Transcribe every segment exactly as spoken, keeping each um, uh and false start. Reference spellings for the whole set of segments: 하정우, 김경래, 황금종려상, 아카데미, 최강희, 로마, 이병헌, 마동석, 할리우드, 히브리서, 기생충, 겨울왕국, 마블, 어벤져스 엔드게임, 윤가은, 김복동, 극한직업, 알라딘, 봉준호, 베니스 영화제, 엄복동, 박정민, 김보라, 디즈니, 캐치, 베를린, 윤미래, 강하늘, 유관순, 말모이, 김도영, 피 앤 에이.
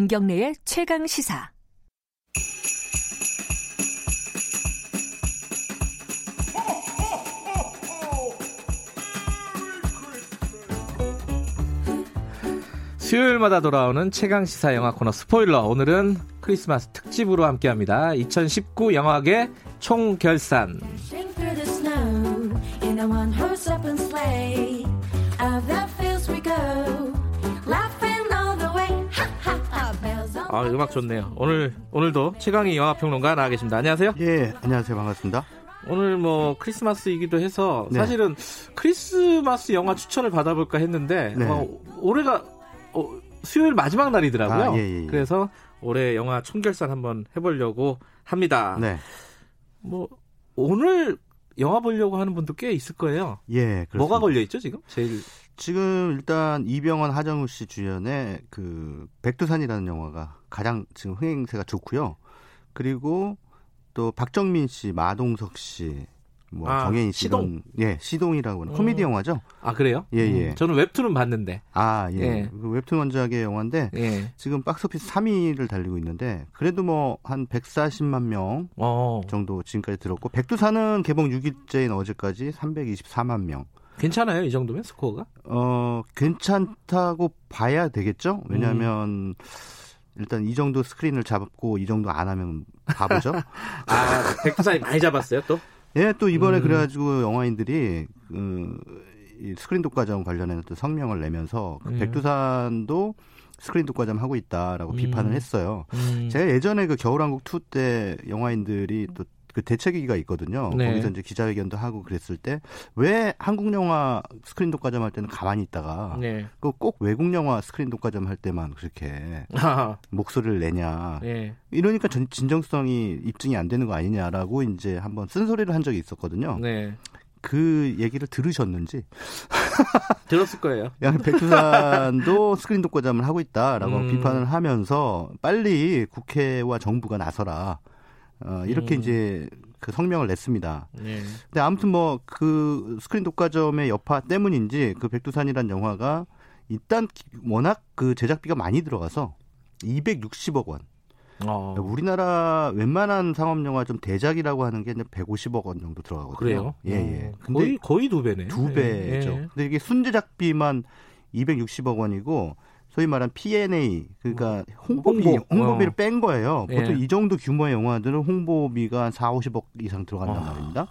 김경래의 최강시사. 수요일마다 돌아오는 최강시사 영화 코너 스포일러, 오늘은 크리스마스 특집으로 함께합니다. 이천십구 영화계 총결산. 아, 음악 좋네요. 오늘, 오늘도 최강희 영화평론가 나와 계십니다. 안녕하세요. 예, 안녕하세요. 반갑습니다. 오늘 뭐 크리스마스이기도 해서 네. 사실은 크리스마스 영화 추천을 받아볼까 했는데 네. 어, 올해가 어, 수요일 마지막 날이더라고요. 아, 예, 예, 예. 그래서 올해 영화 총결산 한번 해보려고 합니다. 네. 뭐 오늘 영화 보려고 하는 분도 꽤 있을 거예요. 예, 그렇습니다. 뭐가 걸려 있죠 지금? 제일 지금 일단 이병헌, 하정우 씨 주연의 그 백두산이라는 영화가 가장 지금 흥행세가 좋고요. 그리고 또 박정민 씨, 마동석 씨, 뭐 아, 정혜인 씨, 시동, 예, 시동이라고 하는 음. 코미디 영화죠. 아 그래요? 예, 예. 음, 저는 웹툰은 봤는데. 아 예. 예. 그 웹툰 원작의 영화인데 예. 지금 박스오피스 삼 위를 달리고 있는데 그래도 뭐 한 백사십만 명 오. 정도 지금까지 들었고 백두산은 개봉 육 일째인 어제까지 삼백이십사만 명. 괜찮아요 이 정도면 스코어가? 어 괜찮다고 봐야 되겠죠. 왜냐하면 음. 일단 이 정도 스크린을 잡고 이 정도 안 하면 바보죠. 아 백두산이 많이 잡았어요 또? 예, 또 이번에 음. 그래가지고 영화인들이 그, 이 스크린 독과점 관련해서 또 성명을 내면서 그 백두산도 스크린 독과점 하고 있다라고 음. 비판을 했어요. 음. 제가 예전에 그 겨울왕국 이 때 영화인들이 또 그 대책위기가 있거든요. 네. 거기서 이제 기자회견도 하고 그랬을 때 왜 한국 영화 스크린 독과점 할 때는 가만히 있다가 네. 그 꼭 외국 영화 스크린 독과점 할 때만 그렇게 아하. 목소리를 내냐. 네. 이러니까 전, 진정성이 입증이 안 되는 거 아니냐라고 이제 한번 쓴소리를 한 적이 있었거든요. 네. 그 얘기를 들으셨는지 들었을 거예요. 백두산도 스크린 독과점을 하고 있다라고 음. 비판을 하면서 빨리 국회와 정부가 나서라. 어, 이렇게 음. 이제 그 성명을 냈습니다. 네. 근데 아무튼 뭐 그 스크린 독과점의 여파 때문인지 그 백두산이란 영화가 일단 워낙 그 제작비가 많이 들어가서 이백육십억 원. 어. 우리나라 웬만한 상업 영화 좀 대작이라고 하는 게 백오십억 원 정도 들어가거든요. 그래요? 예, 예. 근데 거의, 거의 두 배네. 두 배죠. 예. 근데 이게 순제작비만 이백육십억 원이고 소위 말한 피 앤 에이, 그러니까 홍보비, 홍보. 홍보비를 어. 뺀 거예요. 보통 예. 이 정도 규모의 영화들은 홍보비가 한 사오십억 이상 들어간단 어. 말입니다.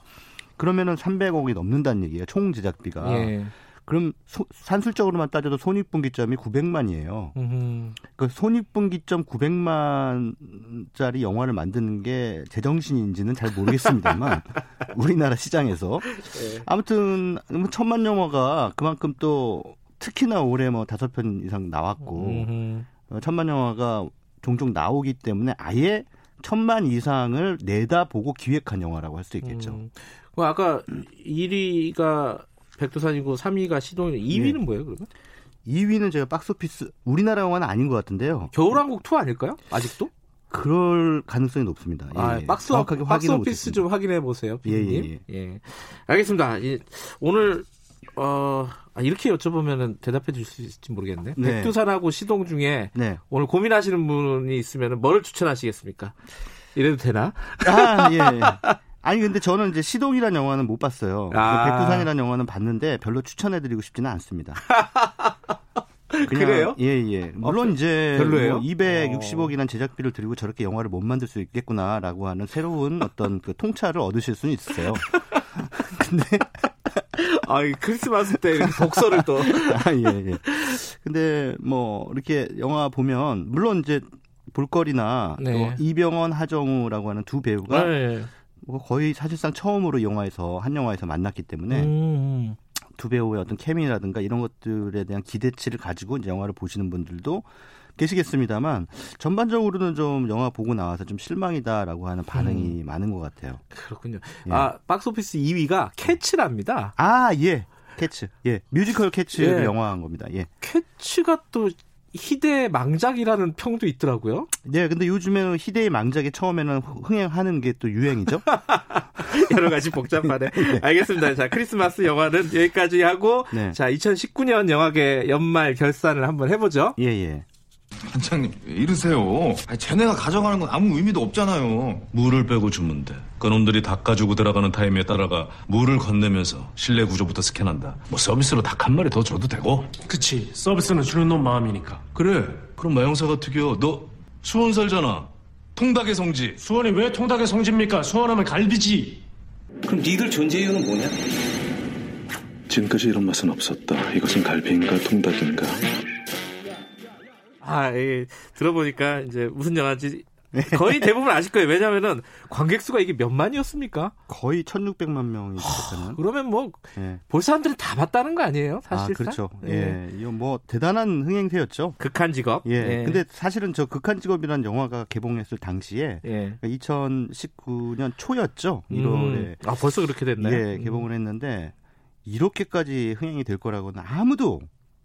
그러면은 삼백억이 넘는다는 얘기예요. 총 제작비가. 예. 그럼 소, 산술적으로만 따져도 손익분기점이 구백만이에요. 음. 그 손익분기점 구백만짜리 영화를 만드는 게 제정신인지는 잘 모르겠습니다만 우리나라 시장에서. 예. 아무튼 천만 영화가 그만큼 또 특히나 올해 뭐 다섯 편 이상 나왔고 음흠. 천만 영화가 종종 나오기 때문에 아예 천만 이상을 내다보고 기획한 영화라고 할 수 있겠죠. 음. 아까 일 위가 백두산이고 삼 위가 시동이고 이 위는 예. 뭐예요 그러면? 이 위는 제가 박스오피스 우리나라 영화는 아닌 것 같은데요. 겨울왕국 이 아닐까요? 아직도? 그럴 가능성이 높습니다. 예. 아, 박스, 정확하게 박스 오피스 좀 확인해 보세요. 피디님. 예, 예, 예. 예. 알겠습니다. 예. 오늘 어, 이렇게 여쭤보면 대답해 줄 수 있을지 모르겠네. 네. 백두산하고 시동 중에 네. 오늘 고민하시는 분이 있으면 뭐를 추천하시겠습니까? 이래도 되나? 아, 예. 아니, 근데 저는 이제 시동이라는 영화는 못 봤어요. 아. 백두산이라는 영화는 봤는데 별로 추천해드리고 싶지는 않습니다. 그래요? 예, 예. 물론 어, 이제 뭐 이백육십억이라는 제작비를 들이고 저렇게 영화를 못 만들 수 있겠구나라고 하는 새로운 어떤 그 통찰을 얻으실 수는 있어요. 근데 아, 크리스마스 때 이렇게 독서를 또. 아, 예, 예. 근데 뭐 이렇게 영화 보면 물론 이제 볼거리나 네. 이병헌, 하정우라고 하는 두 배우가 네. 뭐 거의 사실상 처음으로 영화에서 한 영화에서 만났기 때문에 음. 두 배우의 어떤 케미라든가 이런 것들에 대한 기대치를 가지고 이제 영화를 보시는 분들도 계시겠습니다만 전반적으로는 좀 영화 보고 나와서 좀 실망이다라고 하는 반응이 음. 많은 것 같아요. 그렇군요. 예. 아 박스오피스 이 위가 캐치랍니다. 아 예, 캐치. 예, 뮤지컬 캐치를 예. 영화한 겁니다. 예, 캐치가 또 희대의 망작이라는 평도 있더라고요. 네, 예, 근데 요즘에는 희대의 망작이 처음에는 흥행하는 게 또 유행이죠. 여러 가지 복잡하네. 네. 알겠습니다. 자, 크리스마스 영화는 여기까지 하고 네. 자, 이천십구 년 영화계 연말 결산을 한번 해보죠. 예, 예. 반장님, 이러세요. 아니, 쟤네가 가져가는 건 아무 의미도 없잖아요. 물을 빼고 주면 돼. 그놈들이 닦아주고 들어가는 타임에 따라가 물을 건네면서 실내 구조부터 스캔한다. 뭐 서비스로 닭 한 마리 더 줘도 되고. 그치, 서비스는 주는 놈 마음이니까. 그래, 그럼 마영사가 특이야. 너 수원 살잖아. 통닭의 성지. 수원이 왜 통닭의 성지입니까? 수원하면 갈비지. 그럼 니들 존재 이유는 뭐냐? 지금까지 이런 맛은 없었다. 이것은 갈비인가 통닭인가. 아, 이게 들어보니까 이제 무슨 영화인지 거의 대부분 아실 거예요. 왜냐면은 관객 수가 이게 몇만이었습니까? 거의 천육백만 명이 있었잖아요. 그러면 뭐 볼 사람들이 다 봤다는 거 아니에요, 사실상? 아, 그렇죠. 예. 예. 이거 뭐 대단한 흥행세였죠. 극한직업. 예. 예. 근데 사실은 저 극한직업이라는 영화가 개봉했을 당시에 예. 이천십구 년 초였죠. 일월에. 음. 아, 벌써 그렇게 됐나요? 예, 개봉을 했는데 이렇게까지 흥행이 될 거라고는 아무도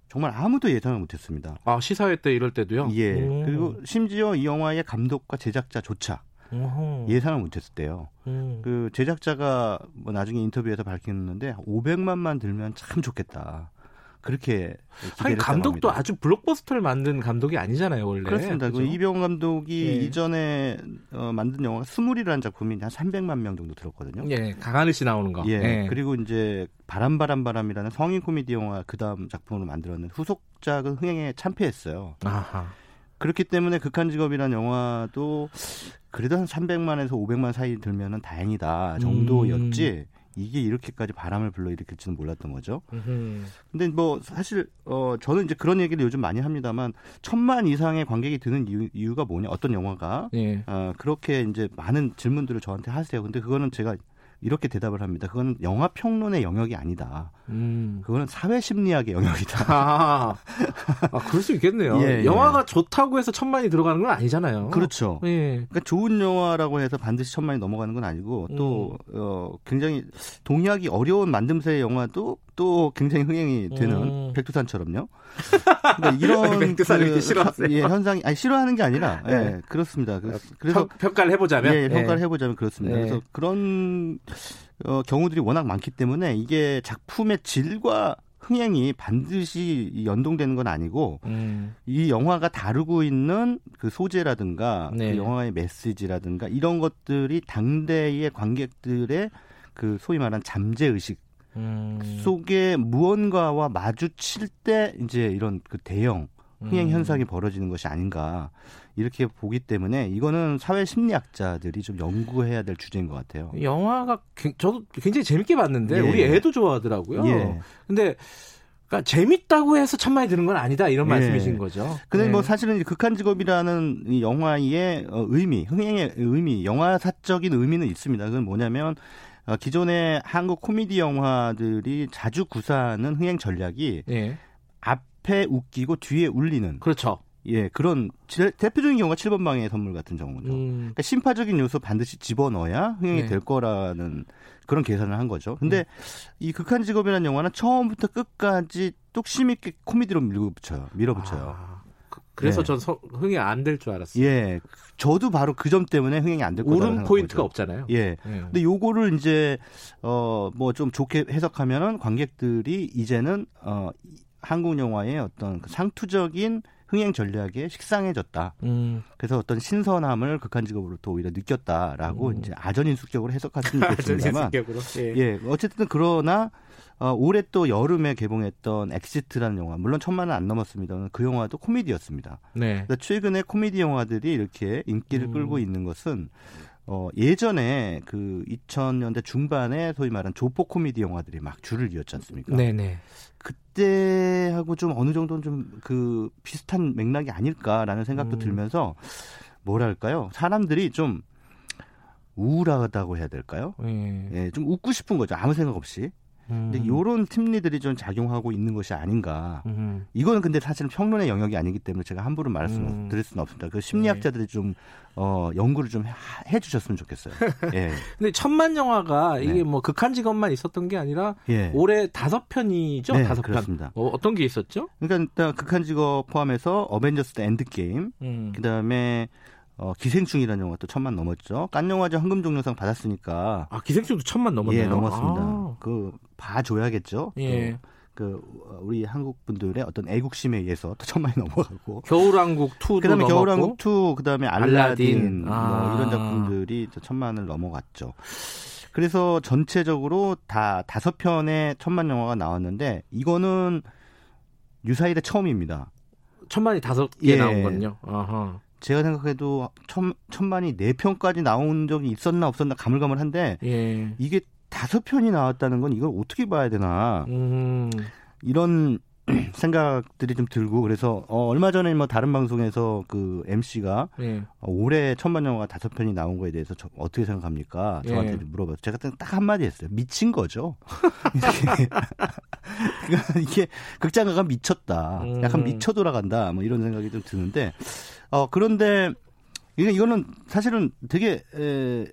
정말 아무도 예상을 못했습니다. 아, 시사회 때 이럴 때도요? 예. 오. 그리고 심지어 이 영화의 감독과 제작자조차 오호. 예상을 못했대요. 음. 그 제작자가 뭐 나중에 인터뷰에서 밝혔는데 오백만만 들면 참 좋겠다. 그렇게. 아니, 감독도 합니다. 아주 블록버스터를 만든 감독이 아니잖아요, 원래. 그렇습니다. 그렇죠? 이병헌 감독이 예. 이전에 어, 만든 영화가 스물이라는 작품이 한 삼백만 명 정도 들었거든요. 예, 강하늘 씨 나오는 거. 예. 예. 그리고 이제 바람바람바람이라는 성인 코미디 영화 그 다음 작품으로 만들었는데 후속작은 흥행에 참패했어요. 아하. 그렇기 때문에 극한직업이라는 영화도 그래도 한 삼백만에서 오백만 사이 들면 다행이다 정도였지. 음. 이게 이렇게까지 바람을 불러일으킬지는 몰랐던 거죠. 으흠. 근데 뭐 사실 어 저는 이제 그런 얘기를 요즘 많이 합니다만 천만 이상의 관객이 드는 이유, 이유가 뭐냐? 어떤 영화가 예. 어, 그렇게 이제 많은 질문들을 저한테 하세요. 근데 그거는 제가 이렇게 대답을 합니다. 그거는 영화 평론의 영역이 아니다. 음. 그거는 사회 심리학의 영역이다. 아, 아 그럴 수 있겠네요. 예, 영화가 예. 좋다고 해서 천만이 들어가는 건 아니잖아요. 그렇죠. 예. 그러니까 좋은 영화라고 해서 반드시 천만이 넘어가는 건 아니고 또 음. 어, 굉장히 동의하기 어려운 만듦새의 영화도 또 굉장히 흥행이 되는 음. 백두산처럼요. 그러니까 이런 백두산을 그, 싫어하세요? 예, 현상이 아니 싫어하는 게 아니라 예, 네. 그렇습니다. 그래서, 그래서 평가를 해보자면 예, 평가를 예. 해보자면 그렇습니다. 예. 그래서 그런 어, 경우들이 워낙 많기 때문에 이게 작품의 질과 흥행이 반드시 연동되는 건 아니고 음. 이 영화가 다루고 있는 그 소재라든가 네. 그 영화의 메시지라든가 이런 것들이 당대의 관객들의 그 소위 말하는 잠재의식 음. 속에 무언가와 마주칠 때 이제 이런 그 대형 흥행 현상이 음. 벌어지는 것이 아닌가 이렇게 보기 때문에 이거는 사회 심리학자들이 좀 연구해야 될 주제인 것 같아요. 영화가 저도 굉장히 재밌게 봤는데 예. 우리 애도 좋아하더라고요. 예. 근데 그러니까 재밌다고 해서 천만이 드는 건 아니다 이런 예. 말씀이신 거죠. 근데 예. 뭐 사실은 극한직업이라는 이 영화의 의미, 흥행의 의미, 영화사적인 의미는 있습니다. 그건 뭐냐면 기존의 한국 코미디 영화들이 자주 구사하는 흥행 전략이 예. 앞에 웃기고 뒤에 울리는. 그렇죠. 예, 그런 제, 대표적인 경우가 칠 번 방의 선물 같은 경우죠. 음. 그러니까 심파적인 요소 반드시 집어넣어야 흥행이 네. 될 거라는 그런 계산을 한 거죠. 근데 음. 이 극한직업이라는 영화는 처음부터 끝까지 뚝심 있게 코미디로 밀어붙여요. 밀어붙여요. 아, 그, 그래서 예. 전 서, 흥행이 안 될 줄 알았어요. 예, 저도 바로 그 점 때문에 흥행이 안 될 거라고 생각하죠. 오른 포인트가 거죠. 없잖아요. 예, 음. 근데 요거를 이제 어, 뭐 좀 좋게 해석하면은 관객들이 이제는 어, 한국 영화의 어떤 상투적인 흥행 전략에 식상해졌다. 음. 그래서 어떤 신선함을 극한직업으로 또 오히려 느꼈다라고 음. 이제 아전인수격으로 해석할 수는 있겠습니다만, 아전인수격으로. 예. 예, 어쨌든 그러나 어, 올해 또 여름에 개봉했던 엑시트라는 영화, 물론 천만은 안 넘었습니다만 그 영화도 코미디였습니다. 네. 그래서 최근에 코미디 영화들이 이렇게 인기를 음. 끌고 있는 것은 어, 예전에 그 이천 년대 중반에 소위 말하는 조폭 코미디 영화들이 막 줄을 이었지 않습니까? 네네. 그때하고 좀 어느 정도는 좀 그 비슷한 맥락이 아닐까라는 생각도 음. 들면서 뭐랄까요? 사람들이 좀 우울하다고 해야 될까요? 예. 예, 좀 웃고 싶은 거죠. 아무 생각 없이. 음. 근데 이런 심리들이 좀 작용하고 있는 것이 아닌가. 음. 이건 근데 사실은 평론의 영역이 아니기 때문에 제가 함부로 말할 수는 음. 드릴 수는 없습니다. 그 심리학자들이 네. 좀 어, 연구를 좀 해주셨으면 좋겠어요. 예. 근데 천만 영화가 이게 네. 뭐 극한직업만 있었던 게 아니라 예. 올해 다섯 편이죠. 네, 다섯 그렇습니다. 편. 어, 어떤 게 있었죠? 그러니까 일단 극한직업 포함해서 어벤져스 엔드게임, 음. 그 다음에 어, 기생충이라는 영화도 천만 넘었죠. 깐영화제 황금종려상 받았으니까. 아, 기생충도 천만 넘었네요. 예, 넘었습니다. 아. 그 봐줘야겠죠. 예. 그, 그 우리 한국 분들의 어떤 애국심에 의해서 또 천만이 넘어가고 겨울왕국 이도 그다음에 겨울왕국 이, 그다음에 알라딘, 알라딘. 아. 뭐 이런 작품들이 천만을 넘어갔죠. 그래서 전체적으로 다 다섯 편의 천만 영화가 나왔는데 이거는 유사일의 처음입니다. 천만이 다섯 개 예. 나온 건요. 아하. 제가 생각해도 천, 천만이 네 편까지 나온 적이 있었나 없었나 가물가물한데 예. 이게 다섯 편이 나왔다는 건 이걸 어떻게 봐야 되나 음. 이런 생각들이 좀 들고 그래서 어, 얼마 전에 뭐 다른 방송에서 그 엠씨가 예. 어, 올해 천만 영화가 다섯 편이 나온 거에 대해서 저, 어떻게 생각합니까? 저한테 예. 물어봐서 제가 딱 한마디 했어요. 미친 거죠. 그러니까 이게 극장가가 미쳤다. 음. 약간 미쳐 돌아간다. 뭐 이런 생각이 좀 드는데 어, 그런데 이게, 이거는 사실은 되게 에,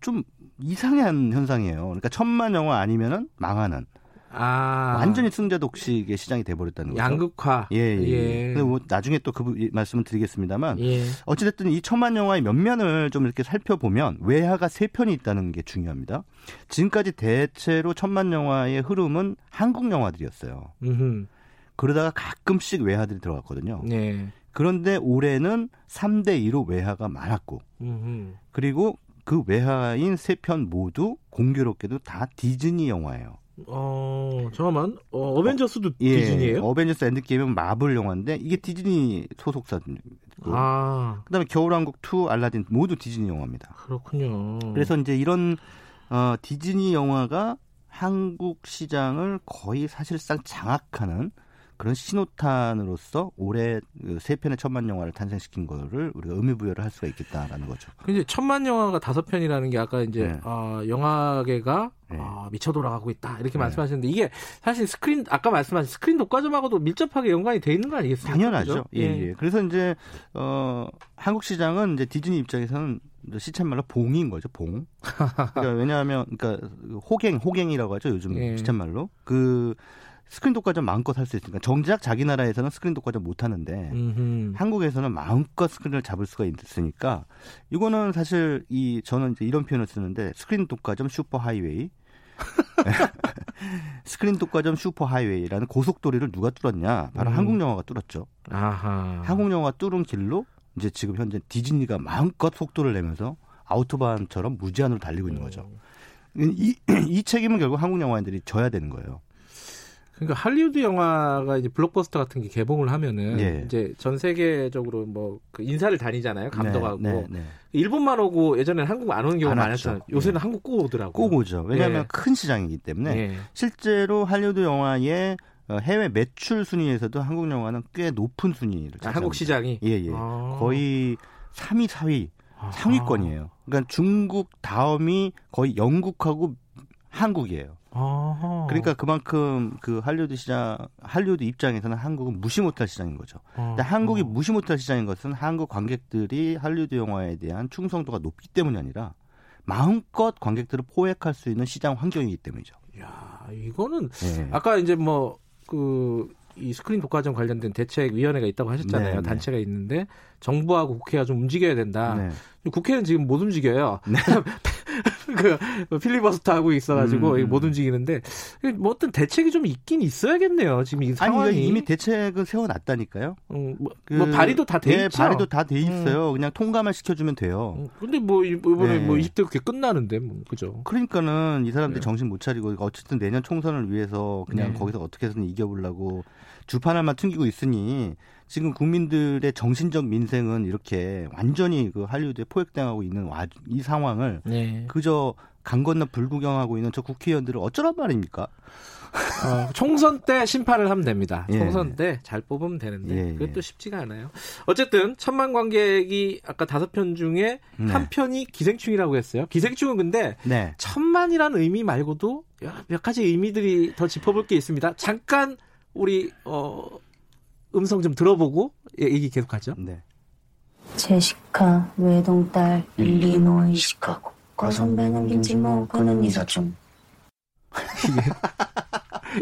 좀 이상한 현상이에요. 그러니까 천만 영화 아니면은 망하는. 아. 완전히 승자 독식의 시장이 돼버렸다는 거죠. 양극화. 예, 예. 예. 근데 뭐 나중에 또 그 말씀을 드리겠습니다만. 예. 어찌됐든 이 천만 영화의 몇 면을 좀 이렇게 살펴보면 외화가 세 편이 있다는 게 중요합니다. 지금까지 대체로 천만 영화의 흐름은 한국 영화들이었어요. 음흠. 그러다가 가끔씩 외화들이 들어갔거든요. 예. 그런데 올해는 삼 대 이로 외화가 많았고. 음흠. 그리고 그 외화인 세 편 모두 공교롭게도 다 디즈니 영화예요. 어, 잠깐만. 어, 어벤져스도 어, 디즈니예요? 예, 어벤져스 엔드게임은 마블 영화인데 이게 디즈니 소속사입니다. 아. 그다음에 겨울왕국 이, 알라딘 모두 디즈니 영화입니다. 그렇군요. 그래서 이제 이런 어, 디즈니 영화가 한국 시장을 거의 사실상 장악하는 그런 신호탄으로서 올해 세 편의 천만 영화를 탄생시킨 거를 우리가 의미부여를 할 수가 있겠다라는 거죠. 근데 천만 영화가 다섯 편이라는 게 아까 이제 네. 어, 영화계가 네. 어, 미쳐 돌아가고 있다 이렇게 네. 말씀하셨는데 이게 사실 스크린 아까 말씀하신 스크린 독과점하고도 밀접하게 연관이 돼 있는 거 아니겠습니까? 당연하죠. 예, 예. 예. 그래서 이제 어, 한국 시장은 이제 디즈니 입장에서는 시쳇말로 봉인 거죠, 봉. 그러니까 왜냐하면 그러니까 호갱, 호갱이라고 하죠 요즘 예. 시쳇말로 그. 스크린 독과점 마음껏 할 수 있으니까 정작 자기 나라에서는 스크린 독과점 못 하는데 음흠. 한국에서는 마음껏 스크린을 잡을 수가 있으니까 이거는 사실 이 저는 이제 이런 표현을 쓰는데 스크린 독과점 슈퍼 하이웨이 스크린 독과점 슈퍼 하이웨이라는 고속도리를 누가 뚫었냐 바로 음. 한국 영화가 뚫었죠. 아하. 한국 영화가 뚫은 길로 이제 지금 현재 디즈니가 마음껏 속도를 내면서 아우토반처럼 무제한으로 달리고 있는 거죠. 음. 이, 이 책임은 결국 한국 영화인들이 져야 되는 거예요. 그러니까 할리우드 영화가 이제 블록버스터 같은 게 개봉을 하면은 예. 이제 전 세계적으로 뭐 그 인사를 다니잖아요 감독하고 네, 네, 네. 일본만 오고 예전에는 한국 안 오는 경우가 많았잖아요. 요새는 예. 한국 꼭 오더라고요. 꼭 오죠. 왜냐하면 예. 큰 시장이기 때문에 예. 실제로 할리우드 영화의 해외 매출 순위에서도 한국 영화는 꽤 높은 순위를 차지합니다. 아, 한국 시장이 예예 예. 아. 거의 삼 위, 사 위 아. 상위권이에요. 그러니까 중국 다음이 거의 영국하고 한국이에요. 아하. 그러니까 그만큼 그 할리우드 시장, 할리우드 입장에서는 한국은 무시 못할 시장인 거죠. 근데 한국이 무시 못할 시장인 것은 한국 관객들이 할리우드 영화에 대한 충성도가 높기 때문이 아니라 마음껏 관객들을 포획할 수 있는 시장 환경이기 때문이죠. 야, 이거는 네. 아까 이제 뭐 그 이 스크린 독과점 관련된 대책위원회가 있다고 하셨잖아요. 네, 단체가 네. 있는데 정부하고 국회가 좀 움직여야 된다. 네. 국회는 지금 못 움직여요. 네. 그 필리버스터 하고 있어가지고 음. 못 움직이는데 뭐 어떤 대책이 좀 있긴 있어야겠네요. 지금 이 상황이 아니, 이미 대책은 세워놨다니까요. 음, 뭐, 그, 뭐 발의도 다 돼 네, 있죠. 발의도 다 돼 있어요. 음. 그냥 통과만 시켜주면 돼요. 그런데 음, 뭐 이번에 네. 뭐 이십 대 국회 끝나는데 뭐 그죠. 그러니까는 이 사람들이 네. 정신 못 차리고 어쨌든 내년 총선을 위해서 그냥 네. 거기서 어떻게든 이겨보려고 주판알만 튕기고 있으니. 지금 국민들의 정신적 민생은 이렇게 완전히 그 할리우드에 포획당하고 있는 와, 이 상황을 네. 그저 강 건너 불구경하고 있는 저 국회의원들을 어쩌란 말입니까? 어, 총선 때 심판을 하면 됩니다. 예. 총선 때 잘 뽑으면 되는데 예. 그것도 쉽지가 않아요. 어쨌든 천만 관객이 아까 다섯 편 중에 네. 한 편이 기생충이라고 했어요. 기생충은 근데 네. 천만이라는 의미 말고도 몇 가지 의미들이 더 짚어볼 게 있습니다. 잠깐 우리... 어. 음성 좀 들어보고 얘기 계속하죠. 네. 제시카 외동딸 일리노이 시카고 과선배는 김치모 그는 이사촌.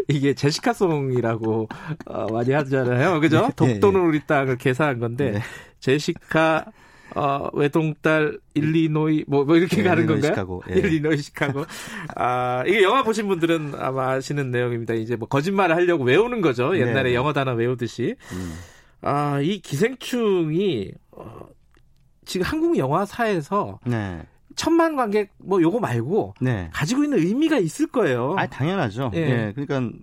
이게 제시카송이라고 어, 많이 하잖아요, 그죠? 독도는 우리 땅을 개사한 건데 네. 제시카 어, 외동딸 일리노이 뭐, 뭐 이렇게 네, 가는 일리노이 건가요? 시카고, 예. 일리노이 시카고. 아, 이게 영화 보신 분들은 아마 아시는 내용입니다. 이제 뭐 거짓말을 하려고 외우는 거죠. 옛날에 네. 영어 단어 외우듯이. 음. 아, 이 기생충이 어, 지금 한국 영화사에서 네. 천만 관객 뭐 요거 말고 네. 가지고 있는 의미가 있을 거예요. 아, 당연하죠. 예. 예. 그러니까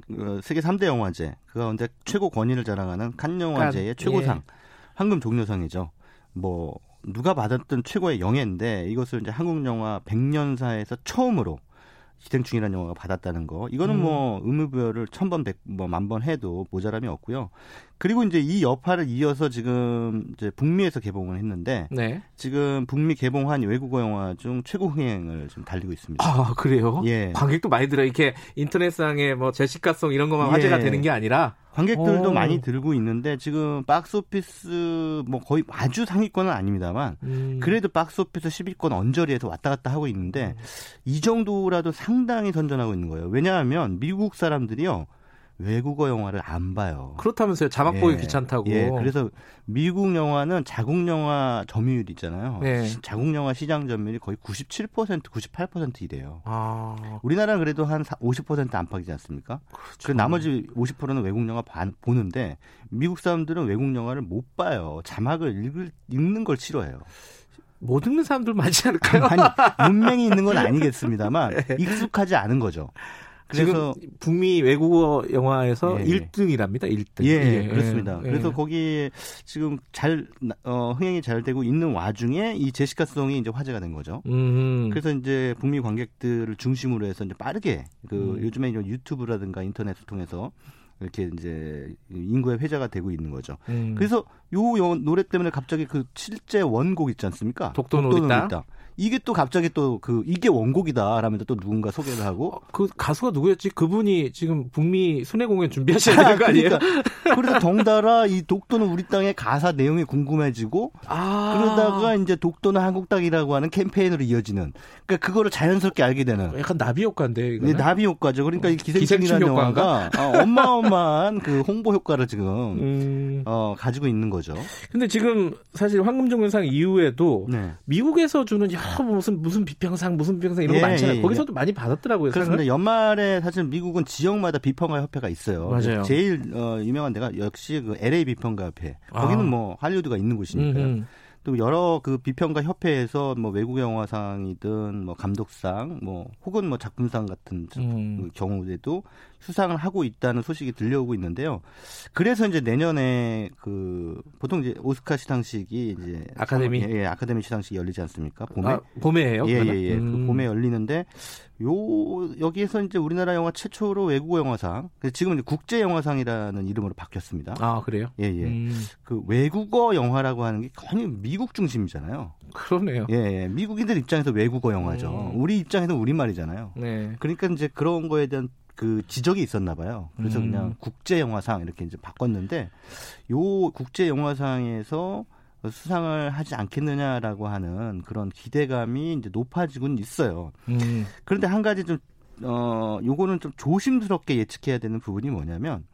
세계 삼 대 영화제 그 가운데 최고 권위를 자랑하는 칸 영화제의 최고상 예. 황금종려상이죠. 뭐 누가 받았던 최고의 영예인데 이것을 이제 한국 영화 백 년사에서 처음으로 기생충이라는 영화가 받았다는 거. 이거는 음. 뭐 의무부여를 천번, 백번, 만번 해도 모자람이 없고요. 그리고 이제 이 여파를 이어서 지금 이제 북미에서 개봉을 했는데 네. 지금 북미 개봉한 외국어 영화 중 최고 흥행을 좀 달리고 있습니다. 아, 그래요? 예. 관객도 많이 들어요. 이렇게 인터넷상에 뭐 제시카송 이런 것만 화제가 예. 되는 게 아니라 관객들도 오. 많이 들고 있는데 지금 박스오피스 뭐 거의 아주 상위권은 아닙니다만 음. 그래도 박스오피스 십 위권 언저리에서 왔다 갔다 하고 있는데 음. 이 정도라도 상당히 선전하고 있는 거예요. 왜냐하면 미국 사람들이요. 외국어 영화를 안 봐요. 그렇다면서요. 자막 예. 보기 귀찮다고. 예. 그래서 미국 영화는 자국 영화 점유율 있잖아요. 예. 자국 영화 시장 점유율이 거의 구십칠 퍼센트, 구십팔 퍼센트이래요. 아. 우리나라는 그래도 한 오십 퍼센트 안팎이지 않습니까? 그렇죠. 그래서 나머지 오십 퍼센트는 외국 영화 반, 보는데 미국 사람들은 외국 영화를 못 봐요. 자막을 읽을, 읽는 걸 싫어해요. 못 읽는 사람들 많지 않을까요? 아니, 문맹이 있는 건 아니겠습니다만 예. 익숙하지 않은 거죠. 그래서 지금 북미 외국어 영화에서 예. 일 등이랍니다. 일 등. 예, 예. 그렇습니다. 예. 그래서 거기에 지금 잘 어, 흥행이 잘 되고 있는 와중에 이 제시카송이 이제 화제가 된 거죠. 음. 그래서 이제 북미 관객들을 중심으로 해서 이제 빠르게 그 음. 요즘에 유튜브라든가 인터넷을 통해서 이렇게 이제 인구의 회자가 되고 있는 거죠. 음. 그래서 요 노래 때문에 갑자기 그 실제 원곡 있지 않습니까? 독도는 어디 있다. 이게 또 갑자기 또 그 이게 원곡이다라면서 또 누군가 소개를 하고 그 가수가 누구였지? 그분이 지금 북미 순회 공연 준비하셔야 되는 거 아니에요? 그러니까. 그래서 덩달아 이 독도는 우리 땅의 가사 내용이 궁금해지고 아~ 그러다가 이제 독도는 한국 땅이라고 하는 캠페인으로 이어지는 그러니까 그거를 자연스럽게 알게 되는 약간 나비 효과인데 이거는? 네, 나비 효과죠. 그러니까 이 기생충이라는 영화가 어, 어마어마한 그 홍보 효과를 지금 음... 어, 가지고 있는 거죠. 근데 지금 사실 황금종려상 이후에도 네. 미국에서 주는 야, 무슨 무슨 비평상 무슨 비평상 이런 예, 거 많잖아요. 예, 거기서도 예. 많이 받았더라고요. 그런데 연말에 사실 미국은 지역마다 비평가 협회가 있어요. 맞아요. 제일 어, 유명한 데가 역시 그 엘에이 비평가 협회. 아. 거기는 뭐 할리우드가 있는 곳이니까요. 음흠. 또 여러 그 비평가 협회에서 뭐 외국 영화상이든 뭐 감독상 뭐 혹은 뭐 작품상 같은 음. 경우에도 수상을 하고 있다는 소식이 들려오고 있는데요. 그래서 이제 내년에 그 보통 이제 오스카 시상식이 이제 아카데미 상, 예, 아카데미 시상식이 열리지 않습니까? 봄에 아, 봄에예요? 예, 예, 예. 음. 그 봄에 열리는데 요 여기에서 이제 우리나라 영화 최초로 외국어 영화상 지금 이제 국제 영화상이라는 이름으로 바뀌었습니다. 아 그래요? 예, 예. 음. 그 외국어 영화라고 하는 게 거의 미국 중심이잖아요. 그러네요. 예, 예. 미국인들 입장에서 외국어 영화죠. 음. 우리 입장에서 우리 말이잖아요. 네. 그러니까 이제 그런 거에 대한 그 지적이 있었나 봐요. 그래서 음. 그냥 국제 영화상 이렇게 이제 바꿨는데 요 국제 영화상에서 수상을 하지 않겠느냐라고 하는 그런 기대감이 이제 높아지고는 있어요. 음. 그런데 한 가지 좀 어 요거는 좀 조심스럽게 예측해야 되는 부분이 뭐냐면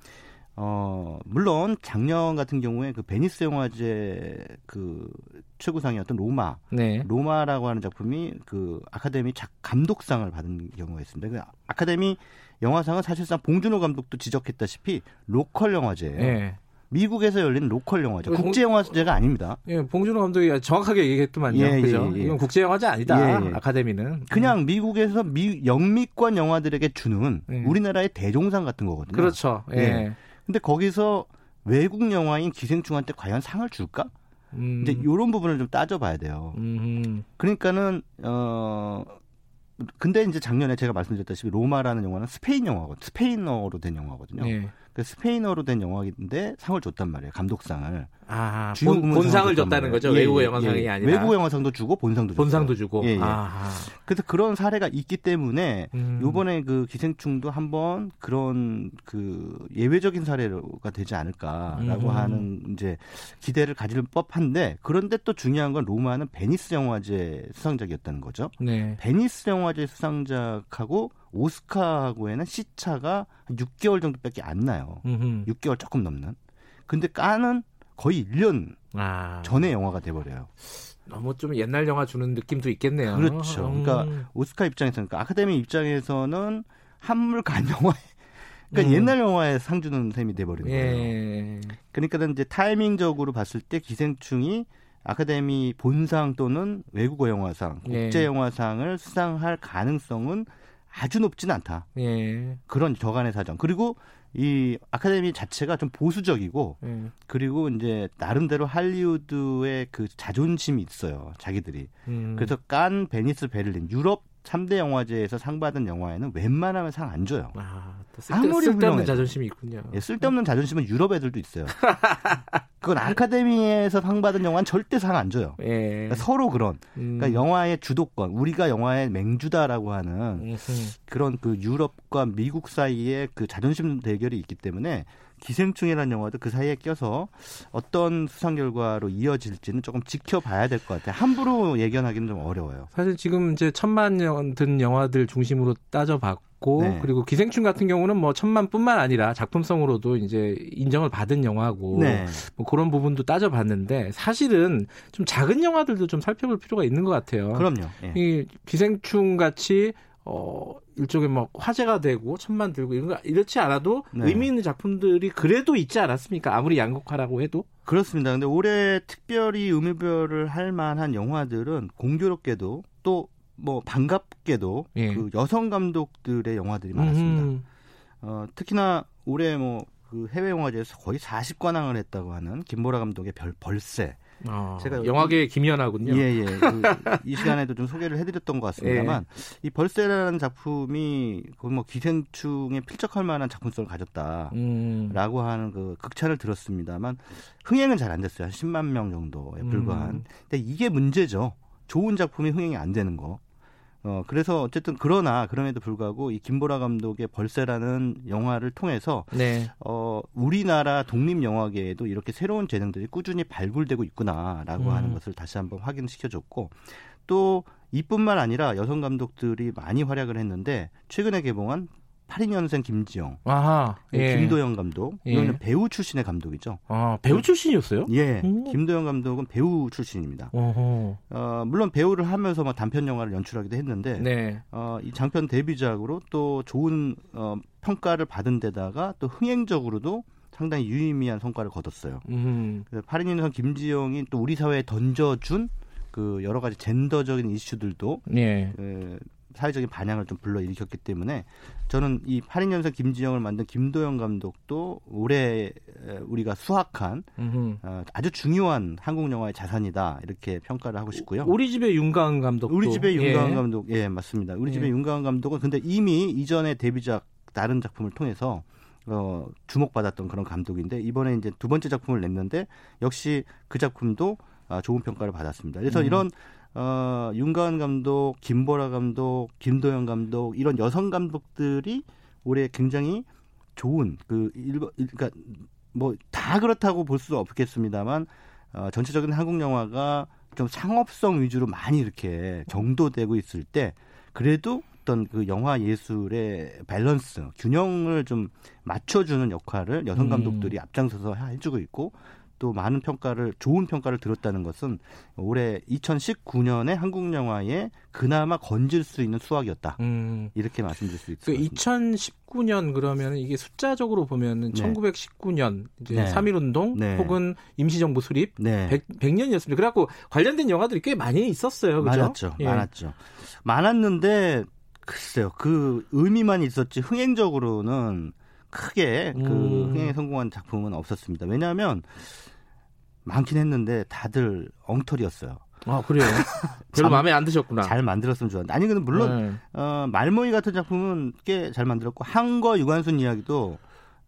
어 물론 작년 같은 경우에 그 베니스 영화제 그 최고상이었던 로마, 네. 로마라고 하는 작품이 그 아카데미 작 감독상을 받은 경우가 있습니다. 그 아카데미 영화상은 사실상 봉준호 감독도 지적했다시피 로컬 영화제예요. 네. 미국에서 열린 로컬 영화제, 국제 영화제가 아닙니다. 예, 봉준호 감독이 정확하게 얘기했더만요. 예, 그죠? 예, 예. 이건 국제 영화제 아니다. 예, 예. 아카데미는 그냥 음. 미국에서 미, 영미권 영화들에게 주는 예. 우리나라의 대종상 같은 거거든요. 그렇죠. 예. 예. 근데 거기서 외국 영화인 기생충한테 과연 상을 줄까? 음. 이제 이런 부분을 좀 따져봐야 돼요. 음. 그러니까는 어. 근데 이제 작년에 제가 말씀드렸다시피 로마라는 영화는 스페인 영화거든요. 스페인어로 된 영화거든요. 네. 그 스페인어로 된 영화인데 상을 줬단 말이에요. 감독상을. 아, 본, 본상을 줬다는 거죠. 예, 외국어 영화상이 예, 아니라. 외국어 영화상도 주고 본상도 주고. 본상도 주고. 예, 예. 아. 그래서 그런 사례가 있기 때문에 음. 이번에 그 기생충도 한번 그런 그 예외적인 사례가 되지 않을까라고 음. 하는 이제 기대를 가질 법한데 그런데 또 중요한 건 로마는 베니스 영화제 수상작이었다는 거죠. 네. 베니스 영화제 수상작하고 오스카하고에는 시차가 육 개월 정도밖에 안 나요. 음흠. 육 개월 조금 넘는. 근데 깐은 거의 일 년 아. 전에 영화가 돼버려요. 너무 좀 옛날 영화 주는 느낌도 있겠네요. 그렇죠. 음. 그러니까 오스카 입장에서는, 그러니까 아카데미 입장에서는 한물간 영화에, 그러니까 음. 옛날 영화에 상 주는 셈이 돼버리는 예. 거예요. 그러니까 이제 타이밍적으로 봤을 때 기생충이 아카데미 본상 또는 외국어 영화상, 국제 영화상을 예. 수상할 가능성은 아주 높진 않다. 예. 그런 저간의 사정. 그리고 이 아카데미 자체가 좀 보수적이고, 예. 그리고 이제 나름대로 할리우드의 그 자존심이 있어요, 자기들이. 음. 그래서 칸, 베니스, 베를린, 유럽 삼 대 영화제에서 상 받은 영화에는 웬만하면 상 안 줘요. 아, 또 쓸데, 아무리 쓸데없는 자존심이 있군요. 예, 쓸데없는 자존심은 유럽 애들도 있어요. 그건 아카데미에서 상 받은 영화는 절대 상 안 줘요. 예. 그러니까 서로 그런 음. 그러니까 영화의 주도권, 우리가 영화의 맹주다라고 하는 예흠. 그런 그 유럽과 미국 사이의 그 자존심 대결이 있기 때문에 기생충이라는 영화도 그 사이에 껴서 어떤 수상 결과로 이어질지는 조금 지켜봐야 될 것 같아요. 함부로 예견하기는 좀 어려워요. 사실 지금 이제 천만 원 든 영화들 중심으로 따져봤고, 네. 그리고 기생충 같은 경우는 뭐 천만뿐만 아니라 작품성으로도 이제 인정을 받은 영화고, 네. 뭐 그런 부분도 따져봤는데 사실은 좀 작은 영화들도 좀 살펴볼 필요가 있는 것 같아요. 그럼요. 네. 이 기생충 같이 어, 일종의 막 화제가 되고 천만 들고 이런 거 이렇지 않아도 네. 의미 있는 작품들이 그래도 있지 않았습니까? 아무리 양극화라고 해도. 그렇습니다. 근데 올해 특별히 의미별을 할 만한 영화들은 공교롭게도 또 뭐 반갑게도 예. 그 여성 감독들의 영화들이 많았습니다. 음. 어, 특히나 올해 뭐 그 해외 영화제에서 거의 사십 관왕을 했다고 하는 김보라 감독의 별, 벌새. 어, 제가 영화계의 김연아군요. 예예. 예, 그, 이 시간에도 좀 소개를 해드렸던 것 같습니다만, 예. 이 벌새라는 작품이 뭐 기생충에 필적할 만한 작품성을 가졌다라고 음. 하는 그 극찬을 들었습니다만 흥행은 잘 안 됐어요. 한 십만 명 정도에 불과한. 음. 근데 이게 문제죠. 좋은 작품이 흥행이 안 되는 거. 어 그래서 어쨌든 그러나 그럼에도 불구하고 이 김보라 감독의 벌새라는 영화를 통해서 네. 어 우리나라 독립 영화계에도 이렇게 새로운 재능들이 꾸준히 발굴되고 있구나라고 음. 하는 것을 다시 한번 확인시켜줬고, 또 이뿐만 아니라 여성 감독들이 많이 활약을 했는데 최근에 개봉한 팔십이 년생 김지영, 아하, 예. 김도영 감독, 이거는 예. 배우 출신의 감독이죠. 아, 배우 출신이었어요? 예, 음. 김도영 감독은 배우 출신입니다. 어허. 어, 물론 배우를 하면서 막 단편 영화를 연출하기도 했는데, 네. 어, 이 장편 데뷔작으로 또 좋은 어, 평가를 받은 데다가 또 흥행적으로도 상당히 유의미한 성과를 거뒀어요. 음. 팔십이 년생 김지영이 또 우리 사회에 던져준 그 여러 가지 젠더적인 이슈들도. 예. 그, 사회적인 반향을 좀 불러일으켰기 때문에 저는 이 팔십이 년생 김지영을 만든 김도영 감독도 올해 우리가 수확한 어, 아주 중요한 한국 영화의 자산이다, 이렇게 평가를 하고 싶고요. 우리 집의 윤가은 감독도. 우리 집의 윤가은 예. 감독. 예, 맞습니다. 우리 집의 예. 윤가은 감독은 근데 이미 이전에 데뷔작 다른 작품을 통해서 어, 주목받았던 그런 감독인데 이번에 이제 두 번째 작품을 냈는데 역시 그 작품도 아, 좋은 평가를 받았습니다. 그래서 음. 이런 어, 윤가은 감독, 김보라 감독, 김도영 감독, 이런 여성 감독들이 올해 굉장히 좋은 그 일본, 그러니까 뭐 다 그렇다고 볼 수 없겠습니다만 어, 전체적인 한국 영화가 좀 상업성 위주로 많이 이렇게 경도되고 있을 때 그래도 어떤 그 영화 예술의 밸런스, 균형을 좀 맞춰주는 역할을 여성 감독들이 음. 앞장서서 해주고 있고. 또 많은 평가를, 좋은 평가를 들었다는 것은 올해 이천십구 년에 한국 영화에 그나마 건질 수 있는 수확이었다. 음. 이렇게 말씀드릴 수 있을 그 것 같습니다. 이천십구 년 그러면 이게 숫자적으로 보면 네. 천구백십구 년 이제 네. 삼일 운동 네. 혹은 임시정부 수립 네. 백, 백 년이었습니다. 그래갖고 관련된 영화들이 꽤 많이 있었어요. 그렇죠? 많았죠. 예. 많았죠. 많았는데 글쎄요. 그 의미만 있었지 흥행적으로는 크게 그 음. 흥행에 성공한 작품은 없었습니다. 왜냐하면 많긴 했는데 다들 엉터리였어요. 아 그래요? 별로 마음에 안 드셨구나. 잘 만들었으면 좋았는데. 아니 근데 물론 네. 어, 말모이 같은 작품은 꽤 잘 만들었고 한거 유관순 이야기도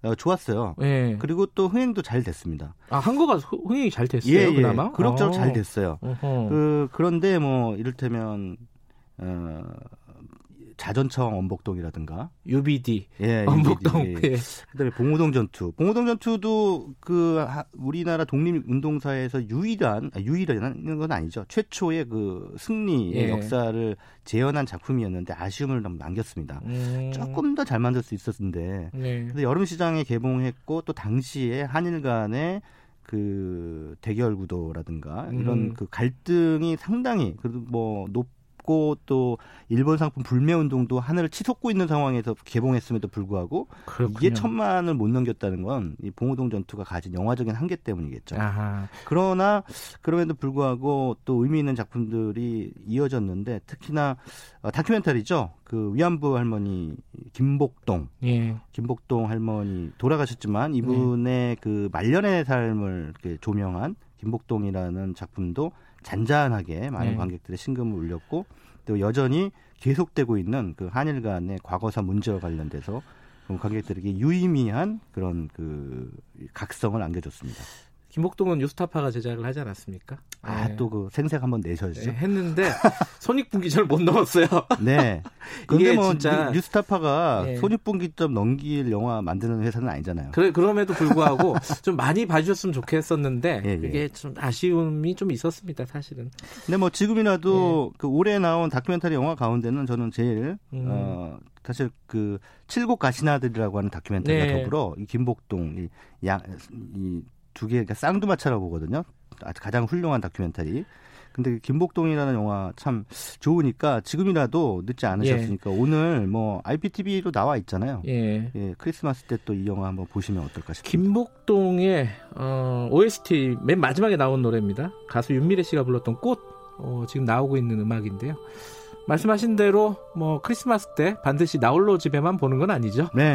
어, 좋았어요. 네. 그리고 또 흥행도 잘 됐습니다. 아 한거가 흥행이 잘 됐어요? 예, 예. 그나마? 그럭저럭 잘 됐어요. 그, 그런데 뭐 이를테면 어, 자전청 엄복동이라든가 유비디 예, 엄복동 예. 예. 그다음에 봉오동 전투 봉오동 전투도 그 우리나라 독립운동사에서 유일한 유일한 건 아니죠, 최초의 그 승리의 예. 역사를 재현한 작품이었는데 아쉬움을 남겼습니다. 음. 조금 더 잘 만들 수 있었는데 네. 근데 여름시장에 개봉했고 또 당시에 한일 간의 그 대결 구도라든가 이런 음. 그 갈등이 상당히 그래도 뭐 높고 또 일본 상품 불매 운동도 하늘을 치솟고 있는 상황에서 개봉했음에도 불구하고 그렇군요. 이게 천만을 못 넘겼다는 건 이 봉오동 전투가 가진 영화적인 한계 때문이겠죠. 아하. 그러나 그럼에도 불구하고 또 의미 있는 작품들이 이어졌는데 특히나 다큐멘터리죠. 그 위안부 할머니 김복동, 예. 김복동 할머니 돌아가셨지만 이분의 예. 그 말년의 삶을 이렇게 조명한 김복동이라는 작품도 잔잔하게 많은 예. 관객들의 심금을 울렸고 또 여전히 계속되고 있는 그 한일 간의 과거사 문제와 관련돼서 관객들에게 유의미한 그런 그 각성을 안겨줬습니다. 김복동은 뉴스타파가 제작을 하지 않았습니까? 아, 네. 또 그 생색 한번 내셔야죠. 네, 했는데 손익분기점을 못 넘었어요. 네. 그런데 뭐 진짜... 뉴스타파가 네. 손익분기점 넘길 영화 만드는 회사는 아니잖아요. 그래, 그럼에도 불구하고 좀 많이 봐주셨으면 좋겠었는데 예, 예. 그게 좀 아쉬움이 좀 있었습니다. 사실은. 근데 뭐 지금이라도 예. 그 올해 나온 다큐멘터리 영화 가운데는 저는 제일 음. 어, 사실 그 칠곡 가시나들이라고 하는 다큐멘터리가 네. 더불어 이 김복동 이 양 이 두 개, 그러니까 쌍두마차라고 보거든요. 가장 훌륭한 다큐멘터리. 근데 김복동이라는 영화 참 좋으니까 지금이라도 늦지 않으셨으니까 예. 오늘 뭐 아이피티비로 나와 있잖아요. 예. 예 크리스마스 때 또 이 영화 한번 보시면 어떨까 싶습니다. 김복동의 어, 오에스티 맨 마지막에 나온 노래입니다. 가수 윤미래 씨가 불렀던 꽃 어, 지금 나오고 있는 음악인데요. 말씀하신 대로 뭐 크리스마스 때 반드시 나홀로 집에만 보는 건 아니죠. 네.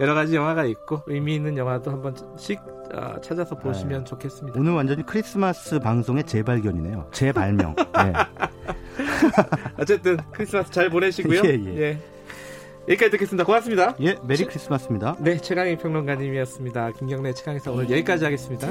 여러 가지 영화가 있고 의미 있는 영화도 한 번씩 찾아서 보시면 네. 좋겠습니다. 오늘 완전히 크리스마스 방송의 재발견이네요. 재발명. 네. 어쨌든 크리스마스 잘 보내시고요. 예, 예. 예. 여기까지 듣겠습니다. 고맙습니다. 예, 메리 치... 크리스마스입니다. 네, 최강희 평론가님이었습니다. 김경래 최강희사 오늘 여기까지 하겠습니다.